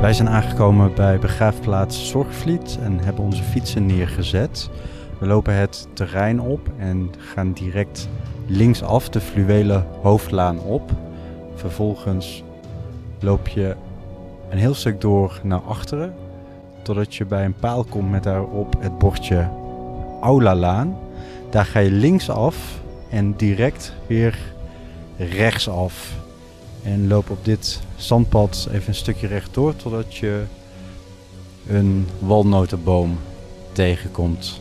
Wij zijn aangekomen bij begraafplaats Zorgvliet en hebben onze fietsen neergezet. We lopen het terrein op en gaan direct linksaf de fluwelen hoofdlaan op. Vervolgens loop je een heel stuk door naar achteren, totdat je bij een paal komt met daarop het bordje Aulalaan. Daar ga je linksaf en direct weer rechtsaf. En loop op dit zandpad even een stukje rechtdoor totdat je een walnotenboom tegenkomt.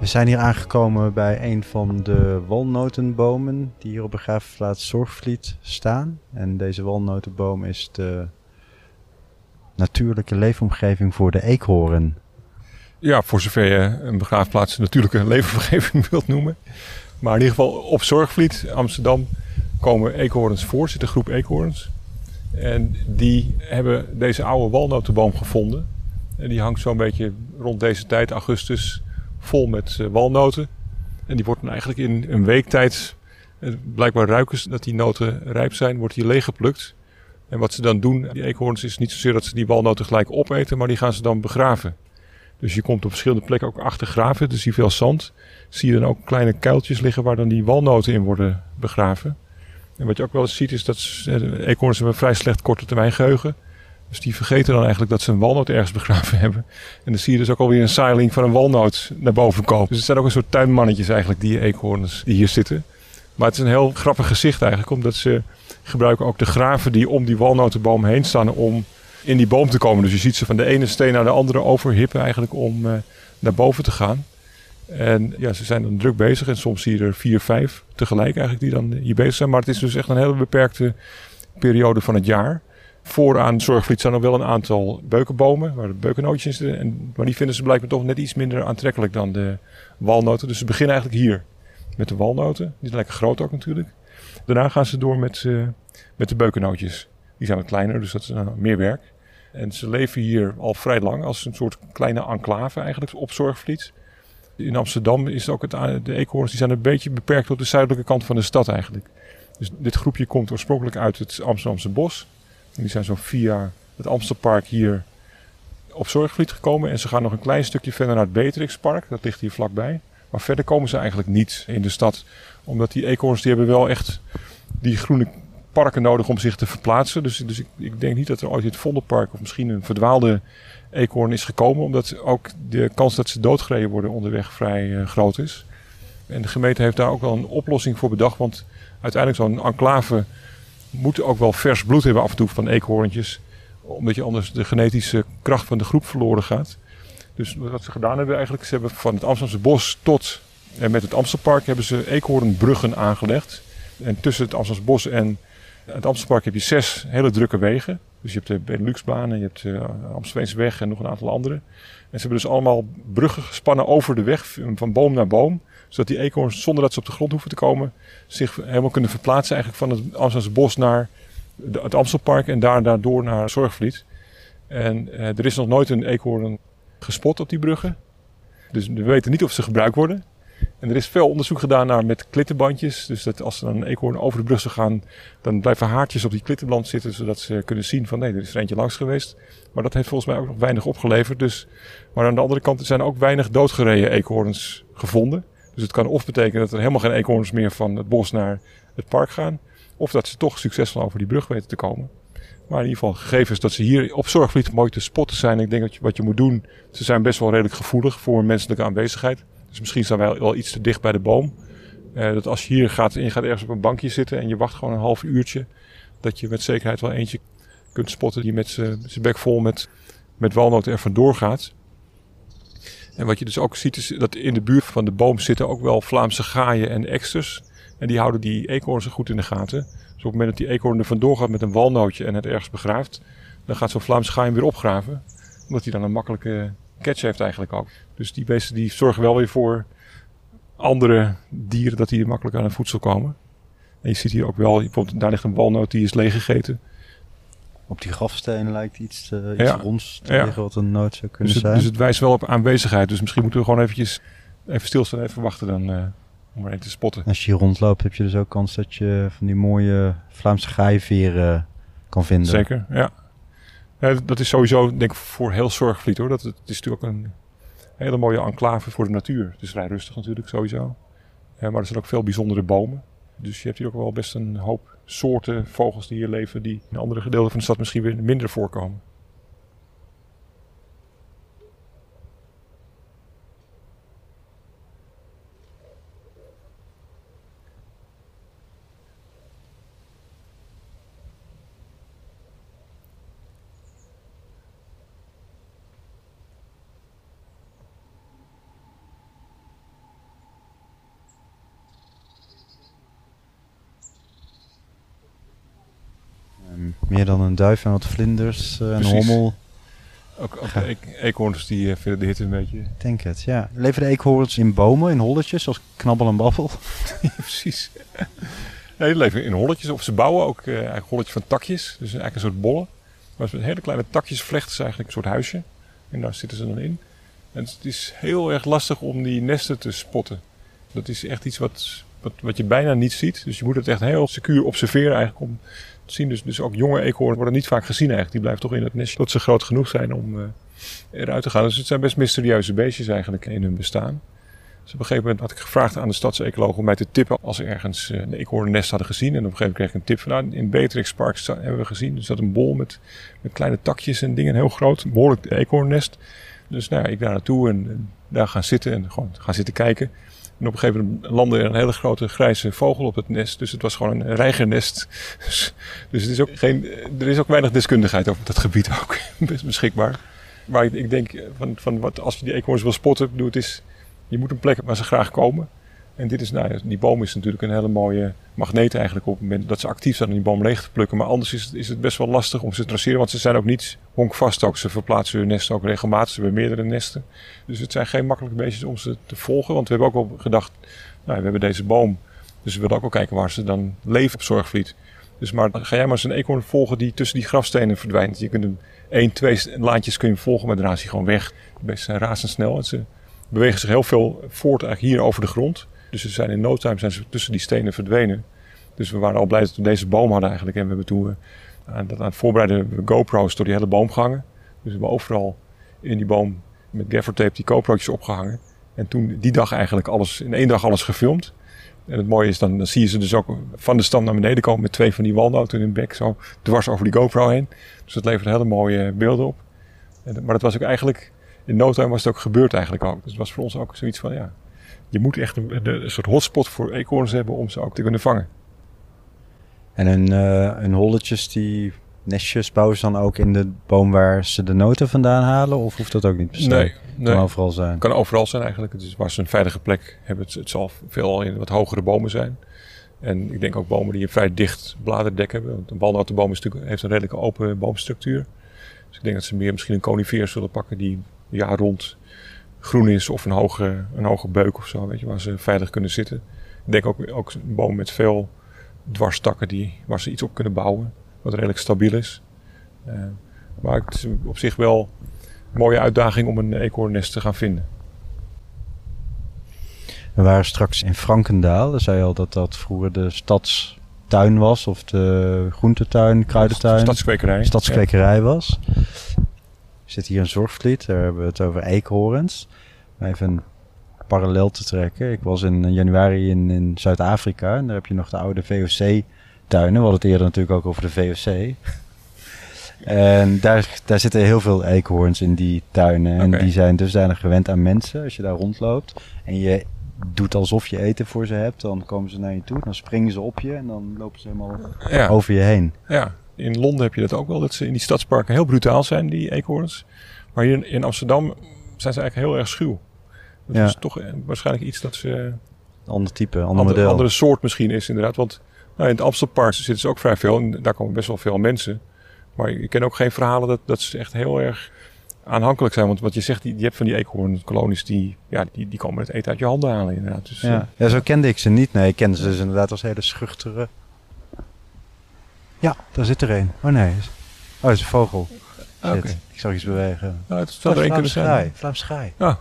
We zijn hier aangekomen bij een van de walnotenbomen die hier op begraafplaats Zorgvliet staan. En deze walnotenboom is de natuurlijke leefomgeving voor de eekhoorn. Ja, voor zover je een begraafplaats een natuurlijke leefomgeving wilt noemen. Maar in ieder geval op Zorgvliet, Amsterdam, komen eekhoorns voor. Zit een groep eekhoorns. En die hebben deze oude walnotenboom gevonden. En die hangt zo'n beetje rond deze tijd, augustus, vol met walnoten. En die wordt dan eigenlijk in een week tijd, blijkbaar ruiken ze dat die noten rijp zijn, wordt die leeggeplukt. En wat ze dan doen, die eekhoorns, is niet zozeer dat ze die walnoten gelijk opeten, maar die gaan ze dan begraven. Dus je komt op verschillende plekken ook achter graven. Dus zie veel zand. Zie je dan ook kleine kuiltjes liggen waar dan die walnoten in worden begraven. En wat je ook wel eens ziet is dat eekhoorns hebben een vrij slecht korte termijn geheugen. Dus die vergeten dan eigenlijk dat ze een walnoot ergens begraven hebben. En dan zie je dus ook alweer een saailing van een walnoot naar boven komen. Dus het zijn ook een soort tuinmannetjes eigenlijk, die eekhoorns die hier zitten. Maar het is een heel grappig gezicht eigenlijk. Omdat ze gebruiken ook de graven die om die walnotenboom heen staan om in die boom te komen. Dus je ziet ze van de ene steen naar de andere overhippen eigenlijk om naar boven te gaan. En ja, ze zijn dan druk bezig en soms zie je er 4, 5 tegelijk eigenlijk die dan hier bezig zijn. Maar het is dus echt een hele beperkte periode van het jaar. Vooraan Zorgvliet zijn nog wel een aantal beukenbomen waar de beukennootjes in zitten. Maar die vinden ze blijkbaar toch net iets minder aantrekkelijk dan de walnoten. Dus ze beginnen eigenlijk hier met de walnoten. Die zijn lekker groot ook natuurlijk. Daarna gaan ze door met de beukennootjes. Die zijn wat kleiner, dus dat is meer werk. En ze leven hier al vrij lang als een soort kleine enclave eigenlijk op Zorgvliet. In Amsterdam is ook de eekhoorns die zijn een beetje beperkt op de zuidelijke kant van de stad eigenlijk. Dus dit groepje komt oorspronkelijk uit het Amsterdamse bos. En die zijn zo via het Amstelpark hier op Zorgvliet gekomen. En ze gaan nog een klein stukje verder naar het Beatrixpark. Dat ligt hier vlakbij. Maar verder komen ze eigenlijk niet in de stad. Omdat die eekhoorns die hebben wel echt die groene parken nodig om zich te verplaatsen. Dus ik denk niet dat er ooit in het Vondelpark of misschien een verdwaalde eekhoorn is gekomen. Omdat ook de kans dat ze doodgereden worden onderweg vrij groot is. En de gemeente heeft daar ook wel een oplossing voor bedacht. Want uiteindelijk zo'n enclave moet ook wel vers bloed hebben af en toe van eekhoorntjes. Omdat je anders de genetische kracht van de groep verloren gaat. Dus wat ze gedaan hebben eigenlijk, ze hebben van het Amsterdamse bos tot en met het Amstelpark hebben ze eekhoornbruggen aangelegd. En tussen het Amsterdamse bos en het Amstelpark heb je 6 hele drukke wegen. Dus je hebt de Beneluxbanen, je hebt de Amstelveensweg en nog een aantal andere. En ze hebben dus allemaal bruggen gespannen over de weg van boom naar boom. Zodat die eekhoorns, zonder dat ze op de grond hoeven te komen, zich helemaal kunnen verplaatsen eigenlijk van het Amsterdamse bos naar het Amstelpark en daardoor naar Zorgvliet. En er is nog nooit een eekhoorn gespot op die bruggen. Dus we weten niet of ze gebruikt worden. En er is veel onderzoek gedaan naar met klittenbandjes. Dus dat als er dan een eekhoorn over de brug zou gaan, dan blijven haartjes op die klittenband zitten, zodat ze kunnen zien van nee, er is er eentje langs geweest. Maar dat heeft volgens mij ook nog weinig opgeleverd. Maar aan de andere kant zijn ook weinig doodgereden eekhoorns gevonden. Dus het kan of betekenen dat er helemaal geen eekhoorns meer van het bos naar het park gaan, of dat ze toch succesvol over die brug weten te komen. Maar in ieder geval gegevens dat ze hier op Zorgvliet mooi te spotten zijn. Ik denk dat wat je moet doen, ze zijn best wel redelijk gevoelig voor menselijke aanwezigheid. Dus misschien staan wij wel iets te dicht bij de boom. Dat als je hier gaat en je gaat ergens op een bankje zitten en je wacht gewoon een half uurtje, dat je met zekerheid wel eentje kunt spotten die met zijn bek vol met walnoten er vandoor gaat. En wat je dus ook ziet is dat in de buurt van de boom zitten ook wel Vlaamse gaaien en eksters. En die houden die eekhoorns goed in de gaten. Dus op het moment dat die eekhoorn er vandoor gaat met een walnootje en het ergens begraaft, dan gaat zo'n Vlaamse gaai hem weer opgraven. Omdat hij dan een makkelijke catch heeft eigenlijk ook. Dus die beesten die zorgen wel weer voor andere dieren dat die makkelijk aan hun voedsel komen. En je ziet hier ook wel, bijvoorbeeld daar ligt een walnoot die is leeggegeten. Op die grafsteen lijkt iets ronds te liggen wat een noot zou kunnen zijn. Dus het wijst wel op aanwezigheid. Dus misschien moeten we gewoon even stilstaan en even wachten dan. om erin te spotten. Als je hier rondloopt heb je dus ook kans dat je van die mooie Vlaamse gaaiveren kan vinden. Zeker, ja. Ja, dat is sowieso denk ik voor heel Zorgvliet hoor. Het is natuurlijk ook een hele mooie enclave voor de natuur. Het is vrij rustig natuurlijk sowieso. Maar er zijn ook veel bijzondere bomen. Dus je hebt hier ook wel best een hoop soorten vogels die hier leven die in andere gedeelten van de stad misschien weer minder voorkomen. Meer dan een duif en wat vlinders, een hommel. Ook de eekhoorns die vinden de hitte een beetje. Ik denk het, ja. Leven de eekhoorns in bomen, in holletjes, zoals knabbel en babbel? Ja, precies. Nee, die leven in holletjes. Of ze bouwen ook eigenlijk holletjes van takjes. Dus eigenlijk een soort bollen. Maar met hele kleine takjes vlechten ze eigenlijk een soort huisje. En daar zitten ze dan in. En het is heel erg lastig om die nesten te spotten. Dat is echt iets wat je bijna niet ziet. Dus je moet het echt heel secuur observeren eigenlijk om te zien. Dus ook jonge eekhoorns worden niet vaak gezien eigenlijk. Die blijven toch in het nestje tot ze groot genoeg zijn om eruit te gaan. Dus het zijn best mysterieuze beestjes eigenlijk in hun bestaan. Dus op een gegeven moment had ik gevraagd aan de stadsecoloog om mij te tippen als ze ergens een eekhoornnest hadden gezien. En op een gegeven moment kreeg ik een tip van in Beatrixpark hebben we gezien. Er zat een bol met kleine takjes en dingen. Heel groot, een behoorlijk eekhoornnest. Dus nou ja, ik daar naartoe en daar gaan zitten en gewoon gaan zitten kijken. En op een gegeven moment landde er een hele grote grijze vogel op het nest. Dus het was gewoon een reigernest. Dus het is ook er is ook weinig deskundigheid over dat gebied ook. Best beschikbaar. Maar ik denk, als je die eekhoorns wil spotten, je moet een plek waar ze graag komen. En dit is, die boom is natuurlijk een hele mooie magneet eigenlijk op het moment dat ze actief zijn om die boom leeg te plukken. Maar anders is het best wel lastig om ze te traceren, want ze zijn ook niet honkvast ook. Ze verplaatsen hun nesten ook regelmatig, ze hebben meerdere nesten. Dus het zijn geen makkelijke beestjes om ze te volgen, want we hebben ook wel gedacht, we hebben deze boom, dus we willen ook wel kijken waar ze dan leven op Zorgvliet. Dus maar ga jij maar eens een eekhoorn volgen die tussen die grafstenen verdwijnt. Je kunt hem 1, 2 laantjes kun je hem volgen, maar daarna is hij gewoon weg. De beesten zijn razendsnel en ze bewegen zich heel veel voort eigenlijk hier over de grond. Dus ze zijn in no time tussen die stenen verdwenen. Dus we waren al blij dat we deze boom hadden eigenlijk. En we hebben toen aan het voorbereiden GoPro's door die hele boom gehangen. Dus we hebben overal in die boom met gaffertape die GoPro'tjes opgehangen. En toen die dag eigenlijk in één dag alles gefilmd. En het mooie is, dan zie je ze dus ook van de stam naar beneden komen met 2 van die walnoten in hun bek. Zo dwars over die GoPro heen. Dus dat levert hele mooie beelden op. Maar dat was ook eigenlijk, in no time was het ook gebeurd eigenlijk ook. Dus het was voor ons ook zoiets van ja. Je moet echt een soort hotspot voor eekhoorns hebben om ze ook te kunnen vangen. En hun holletjes, die nestjes, bouwen ze dan ook in de boom waar ze de noten vandaan halen? Of hoeft dat ook niet per se? Nee. Kan overal zijn. Het kan overal zijn eigenlijk. Het is waar ze een veilige plek hebben. Het zal veelal in wat hogere bomen zijn. En ik denk ook bomen die een vrij dicht bladerdek hebben. Want een walnotenboom heeft een redelijke open boomstructuur. Dus ik denk dat ze meer misschien een conifeer zullen pakken die jaar rond groen is of een hoge beuk of zo, weet je, waar ze veilig kunnen zitten. Ik denk ook een boom met veel dwarstakken waar ze iets op kunnen bouwen, wat redelijk stabiel is. Maar het is op zich wel een mooie uitdaging om een eekhoornnest te gaan vinden. We waren straks in Frankendaal. Daar zei je al dat vroeger de stadstuin was, of de groentetuin, kruidentuin. De stadskwekerij ja. Was. Er zit hier een Zorgvliet, daar hebben we het over eekhoorns. Even een parallel te trekken. Ik was in januari in Zuid-Afrika en daar heb je nog de oude VOC-tuinen. We hadden het eerder natuurlijk ook over de VOC. En daar zitten heel veel eekhoorns in die tuinen. Okay. En die zijn dusdanig gewend aan mensen. Als je daar rondloopt en je doet alsof je eten voor ze hebt, dan komen ze naar je toe. Dan springen ze op je en dan lopen ze helemaal over je heen. Ja. In Londen heb je dat ook wel, dat ze in die stadsparken heel brutaal zijn, die eekhoorns. Maar hier in Amsterdam zijn ze eigenlijk heel erg schuw. Dat is toch waarschijnlijk iets dat ze een ander type, een andere soort misschien is inderdaad. Want in het Amstelpark zitten ze ook vrij veel en daar komen best wel veel mensen. Maar ik ken ook geen verhalen dat ze echt heel erg aanhankelijk zijn. Want wat je zegt, je hebt van die eekhoornkolonies die komen het eten uit je handen halen inderdaad. Dus, zo kende ik ze niet. Nee, ik kende ze dus inderdaad als hele schuchtere. Ja, daar zit er een. Oh nee. Oh, dat is een vogel. Shit. Okay. Ik zag iets bewegen. Nou, het zou er een kunnen zijn. Vlaamse graai. Oh.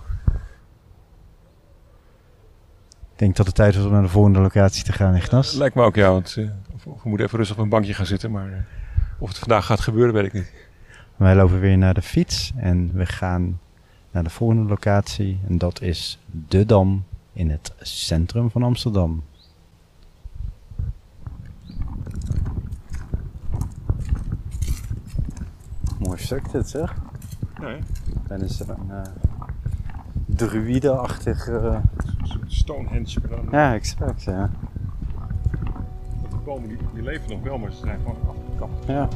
Ik denk dat het tijd is om naar de volgende locatie te gaan, Ignas. Lijkt me ook, ja. Want we moeten even rustig op een bankje gaan zitten. Maar of het vandaag gaat gebeuren, weet ik niet. Wij lopen weer naar de fiets en we gaan naar de volgende locatie. En dat is de Dam in het centrum van Amsterdam. Mooi stuk dit, zeg. Nee. En is er een druïde-achtig... Stonehenge. Ja, exact, ja. De bomen die leven nog wel, maar ze zijn gewoon afgekapt. Ja.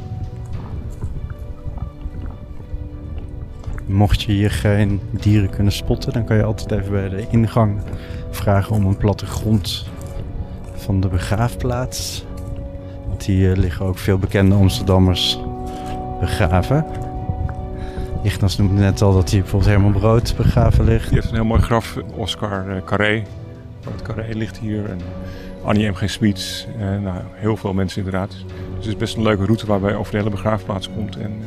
Mocht je hier geen dieren kunnen spotten, dan kan je altijd even bij de ingang vragen om een plattegrond van de begraafplaats. Want hier liggen ook veel bekende Amsterdammers begraven. Ignas noemde net al dat hier bijvoorbeeld Herman Brood begraven ligt. Die heeft een heel mooi graf, Oscar Carré. Brood Carré ligt hier en Annie M. G. Schmidt. Nou, heel veel mensen inderdaad. Dus het is best een leuke route waarbij je over de hele begraafplaats komt en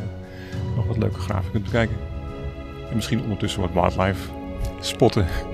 nog wat leuke graven kunt bekijken. En misschien ondertussen wat wildlife spotten.